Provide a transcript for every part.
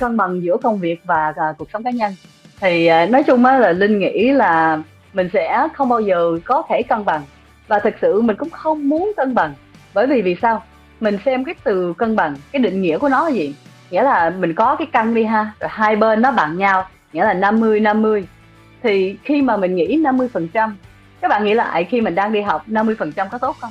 cân bằng giữa công việc và cuộc sống cá nhân. Thì nói chung là Linh nghĩ là mình sẽ không bao giờ có thể cân bằng, và thực sự mình cũng không muốn cân bằng. Bởi vì sao? Mình xem cái từ cân bằng, cái định nghĩa của nó là gì? Nghĩa là mình có cái cân đi ha, rồi hai bên nó bằng nhau, nghĩa là 50-50. Thì khi mà mình nghĩ 50%, các bạn nghĩ lại khi mình đang đi học 50% có tốt không?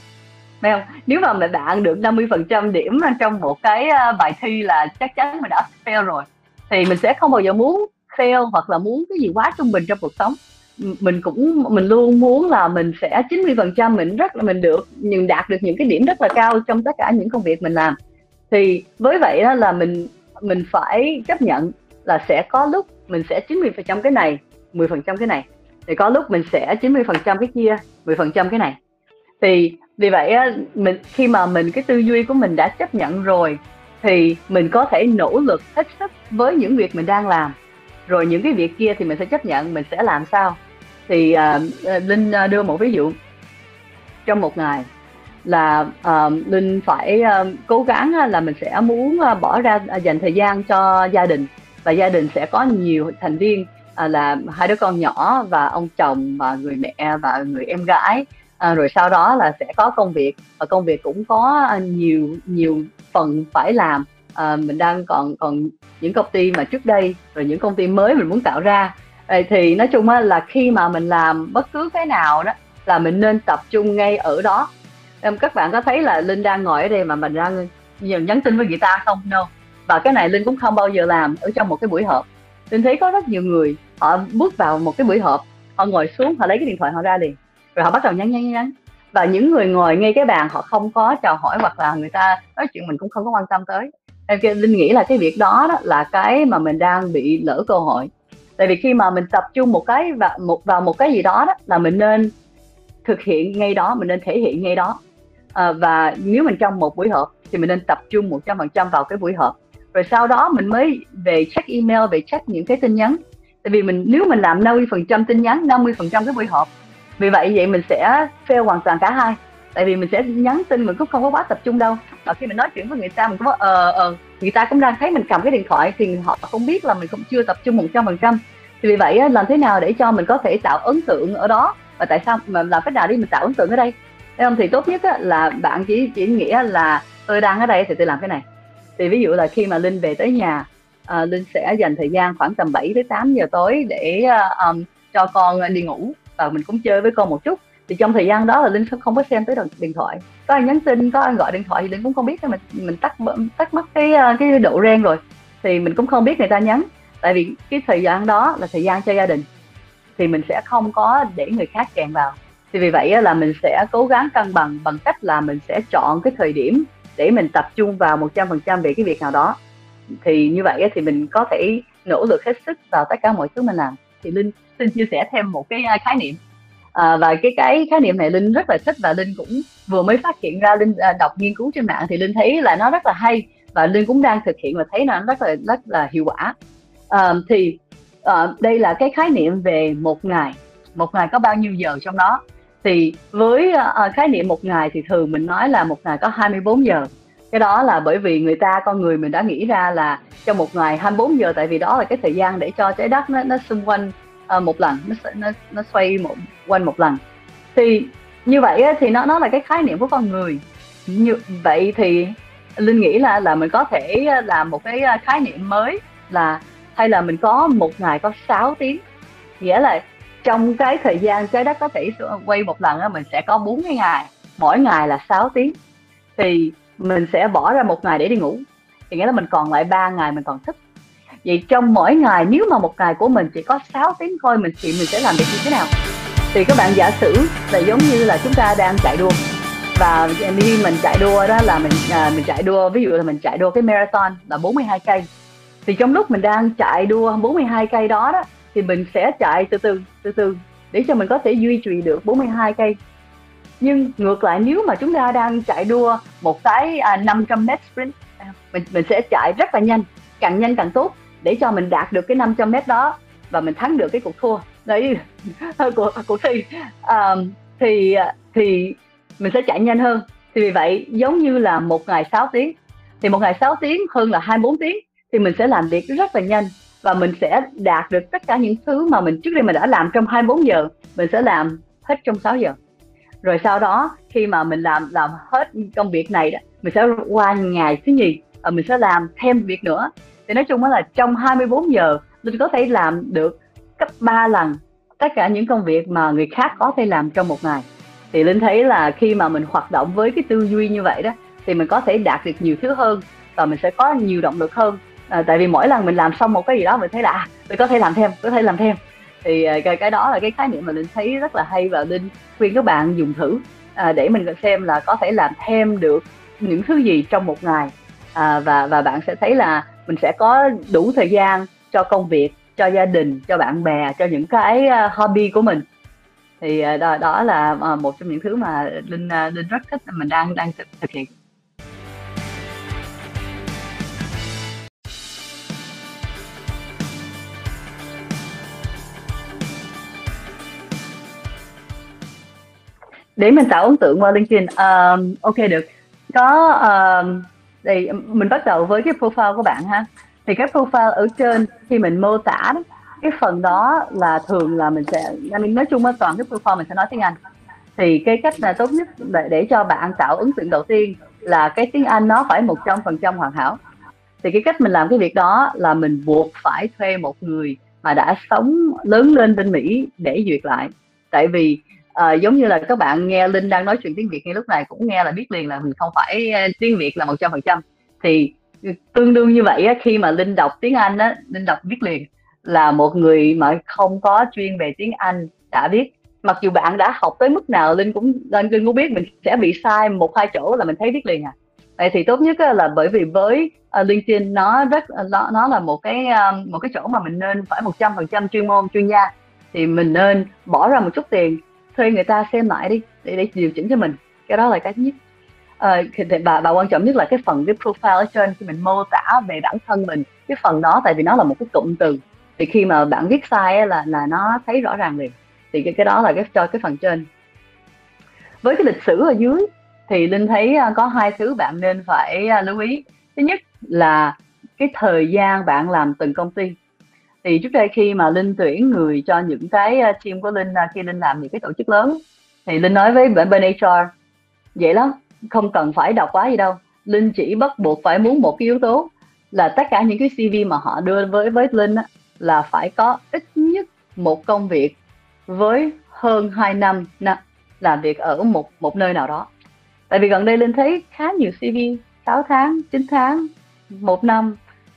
Mày không? Nếu mà mình bạn được 50% điểm trong một cái bài thi là chắc chắn mình đã fail rồi. Thì mình sẽ không bao giờ muốn fail hoặc là muốn cái gì quá trung bình trong cuộc sống. Mình luôn muốn là mình sẽ 90%, mình được đạt được những cái điểm rất là cao trong tất cả những công việc mình làm. Thì với vậy đó là mình phải chấp nhận là sẽ có lúc mình sẽ 90% cái này, 10% cái này, thì có lúc mình sẽ 90% cái kia, 10% cái này. Thì vì vậy khi mà cái tư duy của mình đã chấp nhận rồi thì mình có thể nỗ lực hết sức với những việc mình đang làm. Rồi những cái việc kia thì mình sẽ chấp nhận, mình sẽ làm sao. Thì Linh đưa một ví dụ trong một ngày là Linh phải cố gắng là mình sẽ muốn bỏ ra dành thời gian cho gia đình, và gia đình sẽ có nhiều thành viên là hai đứa con nhỏ và ông chồng và người mẹ và người em gái, rồi sau đó là sẽ có công việc, và công việc cũng có nhiều phần phải làm. Mình đang còn những công ty mà trước đây, rồi những công ty mới mình muốn tạo ra. Thì nói chung là khi mà mình làm bất cứ cái nào đó là mình nên tập trung ngay ở đó. Các bạn có thấy là Linh đang ngồi ở đây mà mình đang nhắn tin với guitar không? No. Và cái này Linh cũng không bao giờ làm ở trong một cái buổi họp. Linh thấy có rất nhiều người họ bước vào một cái buổi họp, họ ngồi xuống, họ lấy cái điện thoại họ ra liền, rồi họ bắt đầu nhắn. Và những người ngồi ngay cái bàn họ không có chào hỏi, hoặc là người ta nói chuyện mình cũng không có quan tâm tới. Linh nghĩ là cái việc đó là cái mà mình đang bị lỡ cơ hội. Tại vì khi mà mình tập trung vào một cái gì đó là mình nên thực hiện ngay đó, mình nên thể hiện ngay đó. Và nếu mình trong một buổi họp thì mình nên tập trung 100% vào cái buổi họp. Rồi sau đó mình mới về check email, về check những cái tin nhắn. Tại vì nếu mình làm 50% tin nhắn, 50% cái buổi họp, vì vậy mình sẽ fail hoàn toàn cả hai. Tại vì mình sẽ nhắn tin mình cũng không có quá tập trung đâu. Và khi mình nói chuyện với người ta mình cũng người ta cũng đang thấy mình cầm cái điện thoại thì họ không biết là mình cũng chưa tập trung 100%. Thì vì vậy làm thế nào để cho mình có thể tạo ấn tượng ở đó, và tại sao mà làm cách nào để mình tạo ấn tượng ở đây? Thấy không? Thì tốt nhất là bạn chỉ nghĩa là tôi đang ở đây thì tôi làm cái này. Thì ví dụ là khi mà Linh về tới nhà, Linh sẽ dành thời gian khoảng tầm 7-8 giờ tối để cho con đi ngủ, và mình cũng chơi với con một chút. Thì trong thời gian đó là Linh không có xem tới điện thoại. Có ai nhắn tin, có ai gọi điện thoại thì Linh cũng không biết. Mình tắt mất cái độ ren rồi thì mình cũng không biết người ta nhắn. Tại vì cái thời gian đó là thời gian cho gia đình, thì mình sẽ không có để người khác chèn vào. Thì vì vậy là mình sẽ cố gắng cân bằng bằng cách là mình sẽ chọn cái thời điểm để mình tập trung vào 100% về cái việc nào đó. Thì như vậy thì mình có thể nỗ lực hết sức vào tất cả mọi thứ mình làm. Thì Linh xin chia sẻ thêm một cái khái niệm. Và cái khái niệm này Linh rất là thích, và Linh cũng vừa mới phát hiện ra. Linh đọc nghiên cứu trên mạng thì Linh thấy là nó rất là hay, và Linh cũng đang thực hiện và thấy là nó rất là hiệu quả. Đây là cái khái niệm về một ngày có bao nhiêu giờ trong đó. Thì với khái niệm một ngày thì thường mình nói là một ngày có 24 giờ. Cái đó là bởi vì con người mình đã nghĩ ra là trong một ngày 24 giờ, tại vì đó là cái thời gian để cho trái đất nó xung quanh một lần, nó xoay quanh một lần. Thì như vậy thì nó là cái khái niệm của con người. Như vậy thì Linh nghĩ là mình có thể làm một cái khái niệm mới là hay là mình có một ngày có 6 tiếng, nghĩa là trong cái thời gian trái đất có thể quay một lần mình sẽ có 4 cái ngày, mỗi ngày là 6 tiếng. Thì mình sẽ bỏ ra 1 ngày để đi ngủ, thì nghĩa là mình còn lại 3 ngày mình còn thức. Vậy trong mỗi ngày, nếu mà một ngày của mình chỉ có 6 tiếng thôi, thì mình sẽ làm việc như thế nào? Thì các bạn giả sử là giống như là chúng ta đang chạy đua, và khi mình chạy đua đó là mình chạy đua, ví dụ là mình chạy đua cái marathon là 42 cây. Thì trong lúc mình đang chạy đua 42 cây đó thì mình sẽ chạy từ từ để cho mình có thể duy trì được 42 cây. Nhưng ngược lại, nếu mà chúng ta đang chạy đua một cái 500m sprint, mình sẽ chạy rất là nhanh, càng nhanh càng tốt, để cho mình đạt được cái 500m đó và mình thắng được cái cuộc thi. Thì mình sẽ chạy nhanh hơn. Thì vì vậy giống như là một ngày 6 tiếng, thì một ngày 6 tiếng hơn là 24 tiếng thì mình sẽ làm việc rất là nhanh và mình sẽ đạt được tất cả những thứ mà mình trước đây mình đã làm trong 24 giờ, mình sẽ làm hết trong 6 giờ. Rồi sau đó khi mà mình làm hết công việc này đó, mình sẽ qua ngày thứ nhì mình sẽ làm thêm việc nữa. Thì nói chung là trong 24 giờ mình có thể làm được gấp 3 lần tất cả những công việc mà người khác có thể làm trong một ngày. Thì Linh thấy là khi mà mình hoạt động với cái tư duy như vậy đó thì mình có thể đạt được nhiều thứ hơn và mình sẽ có nhiều động lực hơn. Tại vì mỗi lần mình làm xong một cái gì đó mình thấy là mình có thể làm thêm, có thể làm thêm. Thì cái đó là cái khái niệm mà Linh thấy rất là hay và Linh khuyên các bạn dùng thử để mình xem là có thể làm thêm được những thứ gì trong một ngày. Và bạn sẽ thấy là mình sẽ có đủ thời gian cho công việc, cho gia đình, cho bạn bè, cho những cái hobby của mình. Thì đó là một trong những thứ mà Linh rất thích, mình đang thực hiện. Để mình tạo ấn tượng qua LinkedIn. Ok, được. Thì mình bắt đầu với cái profile của bạn ha. Thì cái profile ở trên khi mình mô tả đó, cái phần đó là thường là mình sẽ, nói chung là toàn cái profile mình sẽ nói tiếng Anh. Thì cái cách là tốt nhất để cho bạn tạo ấn tượng đầu tiên là cái tiếng Anh nó phải 100% hoàn hảo. Thì cái cách mình làm cái việc đó là mình buộc phải thuê một người mà đã sống lớn lên bên Mỹ để duyệt lại. Tại vì giống như là các bạn nghe Linh đang nói chuyện tiếng Việt ngay lúc này cũng nghe là biết liền là mình không phải tiếng Việt là 100%. Thì tương đương như vậy á, khi mà Linh đọc tiếng Anh á, Linh đọc biết liền là một người mà không có chuyên về tiếng Anh đã biết. Mặc dù bạn đã học tới mức nào Linh cũng biết mình sẽ bị sai 1-2 chỗ là mình thấy biết liền à. Vậy thì tốt nhất á, là bởi vì với LinkedIn nó là một cái chỗ mà mình nên phải 100% chuyên môn chuyên gia. Thì mình nên bỏ ra một chút tiền thuê người ta xem lại đi để điều chỉnh cho mình. Cái đó là cái thứ nhất. Và quan trọng nhất là cái phần cái profile ở trên khi mình mô tả về bản thân mình, cái phần đó tại vì nó là một cái cụm từ, thì khi mà bạn viết sai ấy, là nó thấy rõ ràng liền. Thì cái đó là cho cái phần trên. Với cái lịch sử ở dưới thì Linh thấy có hai thứ bạn nên phải lưu ý. Thứ nhất là cái thời gian bạn làm từng công ty. Thì trước đây khi mà Linh tuyển người cho những cái team của Linh, khi Linh làm những cái tổ chức lớn thì Linh nói với bên HR vậy lắm, không cần phải đọc quá gì đâu. Linh chỉ bắt buộc phải muốn một cái yếu tố là tất cả những cái CV mà họ đưa với Linh á, là phải có ít nhất một công việc với hơn 2 năm làm việc ở một nơi nào đó. Tại vì gần đây Linh thấy khá nhiều CV 6 tháng, 9 tháng, 1 năm,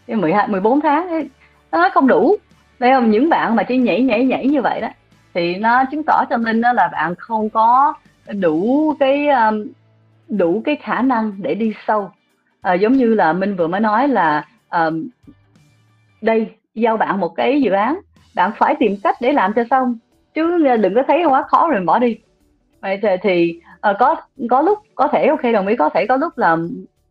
12, 14 tháng ấy. Nó không đủ. Đây không, những bạn mà chỉ nhảy như vậy đó thì nó chứng tỏ cho Linh đó là bạn không có đủ cái khả năng để đi sâu. Giống như là Minh vừa mới nói là đây giao bạn một cái dự án, bạn phải tìm cách để làm cho xong chứ đừng có thấy quá khó rồi bỏ đi. Vậy thì có lúc có thể ok đồng ý, có thể có lúc là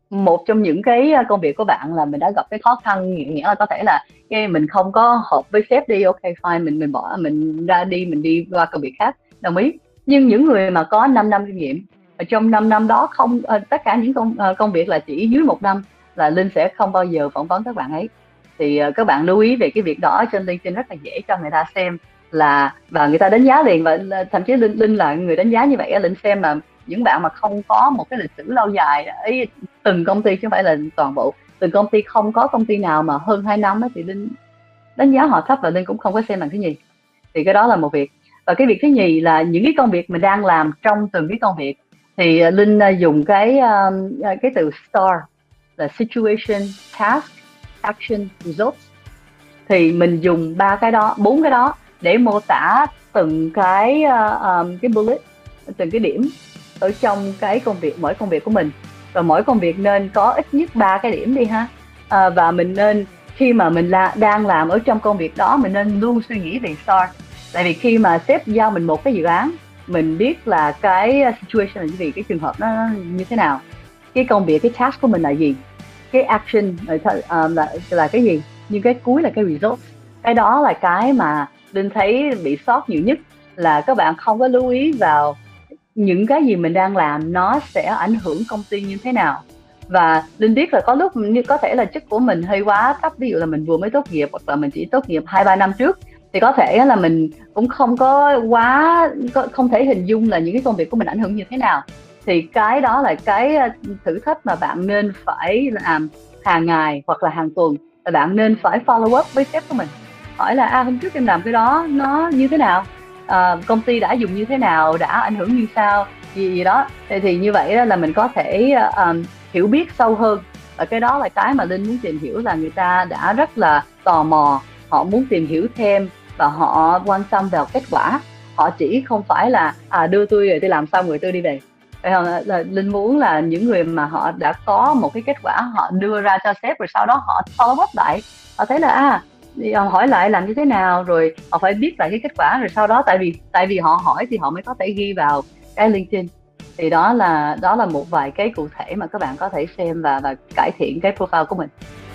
một trong những cái công việc của bạn là mình đã gặp cái khó khăn, nghĩa là có thể là cái mình không có hợp với sếp đi, ok fine, mình bỏ, mình ra đi, mình đi qua công việc khác, đồng ý. Nhưng những người mà có 5 năm kinh nghiệm, ở trong 5 năm đó không tất cả những công việc là chỉ dưới 1 năm là Linh sẽ không bao giờ phỏng vấn các bạn ấy. Thì các bạn lưu ý về cái việc đó. Trên LinkedIn rất là dễ cho người ta xem là và người ta đánh giá liền, và thậm chí Linh là người đánh giá như vậy. Linh xem là những bạn mà không có một cái lịch sử lâu dài ấy, từng công ty chứ không phải là toàn bộ, từng công ty, không có công ty nào mà hơn 2 năm ấy, thì Linh đánh giá họ thấp và Linh cũng không có xem làm thứ nhì. Thì cái đó là một việc. Và cái việc thứ nhì là những cái công việc mình đang làm trong từng cái công việc thì Linh dùng cái từ STAR là Situation, Task, Action, Results. Thì mình dùng 3 cái đó, 4 cái đó để mô tả từng cái bullet, từng cái điểm ở trong cái công việc, mỗi công việc của mình. Và mỗi công việc nên có ít nhất 3 cái điểm đi ha. Và mình nên khi mà mình đang làm ở trong công việc đó, mình nên luôn suy nghĩ về STAR. Tại vì khi mà sếp giao mình một cái dự án, mình biết là cái situation là gì, cái trường hợp nó như thế nào, cái công việc, cái task của mình là gì, cái action là cái gì, nhưng cái cuối là cái result. Cái đó là cái mà Linh thấy bị sót nhiều nhất, là các bạn không có lưu ý vào những cái gì mình đang làm nó sẽ ảnh hưởng công ty như thế nào, Và Linh biết là có lúc có thể là chức của mình hơi quá thấp, ví dụ là mình vừa mới tốt nghiệp hoặc là mình chỉ tốt nghiệp 2-3 năm trước, thì có thể là mình cũng không có quá, không thể hình dung là những cái công việc của mình ảnh hưởng như thế nào. Thì cái đó là cái thử thách mà bạn nên phải làm hàng ngày hoặc là hàng tuần, là bạn nên phải follow up với sếp của mình, hỏi là hôm trước em làm cái đó nó như thế nào, công ty đã dùng như thế nào, đã ảnh hưởng như sao gì đó. Thì như vậy là mình có thể hiểu biết sâu hơn. Và cái đó là cái mà Linh muốn tìm hiểu, là người ta đã rất là tò mò, họ muốn tìm hiểu thêm và họ quan tâm vào kết quả. Họ chỉ không phải là đưa tôi rồi tôi làm xong rồi tôi đi về. Là Linh muốn là những người mà họ đã có một cái kết quả, họ đưa ra cho sếp rồi sau đó họ follow up lại, họ thấy là hỏi lại làm như thế nào, rồi họ phải biết lại cái kết quả, rồi sau đó tại vì họ hỏi thì họ mới có thể ghi vào cái LinkedIn. Thì đó là một vài cái cụ thể mà các bạn có thể xem và cải thiện cái profile của mình.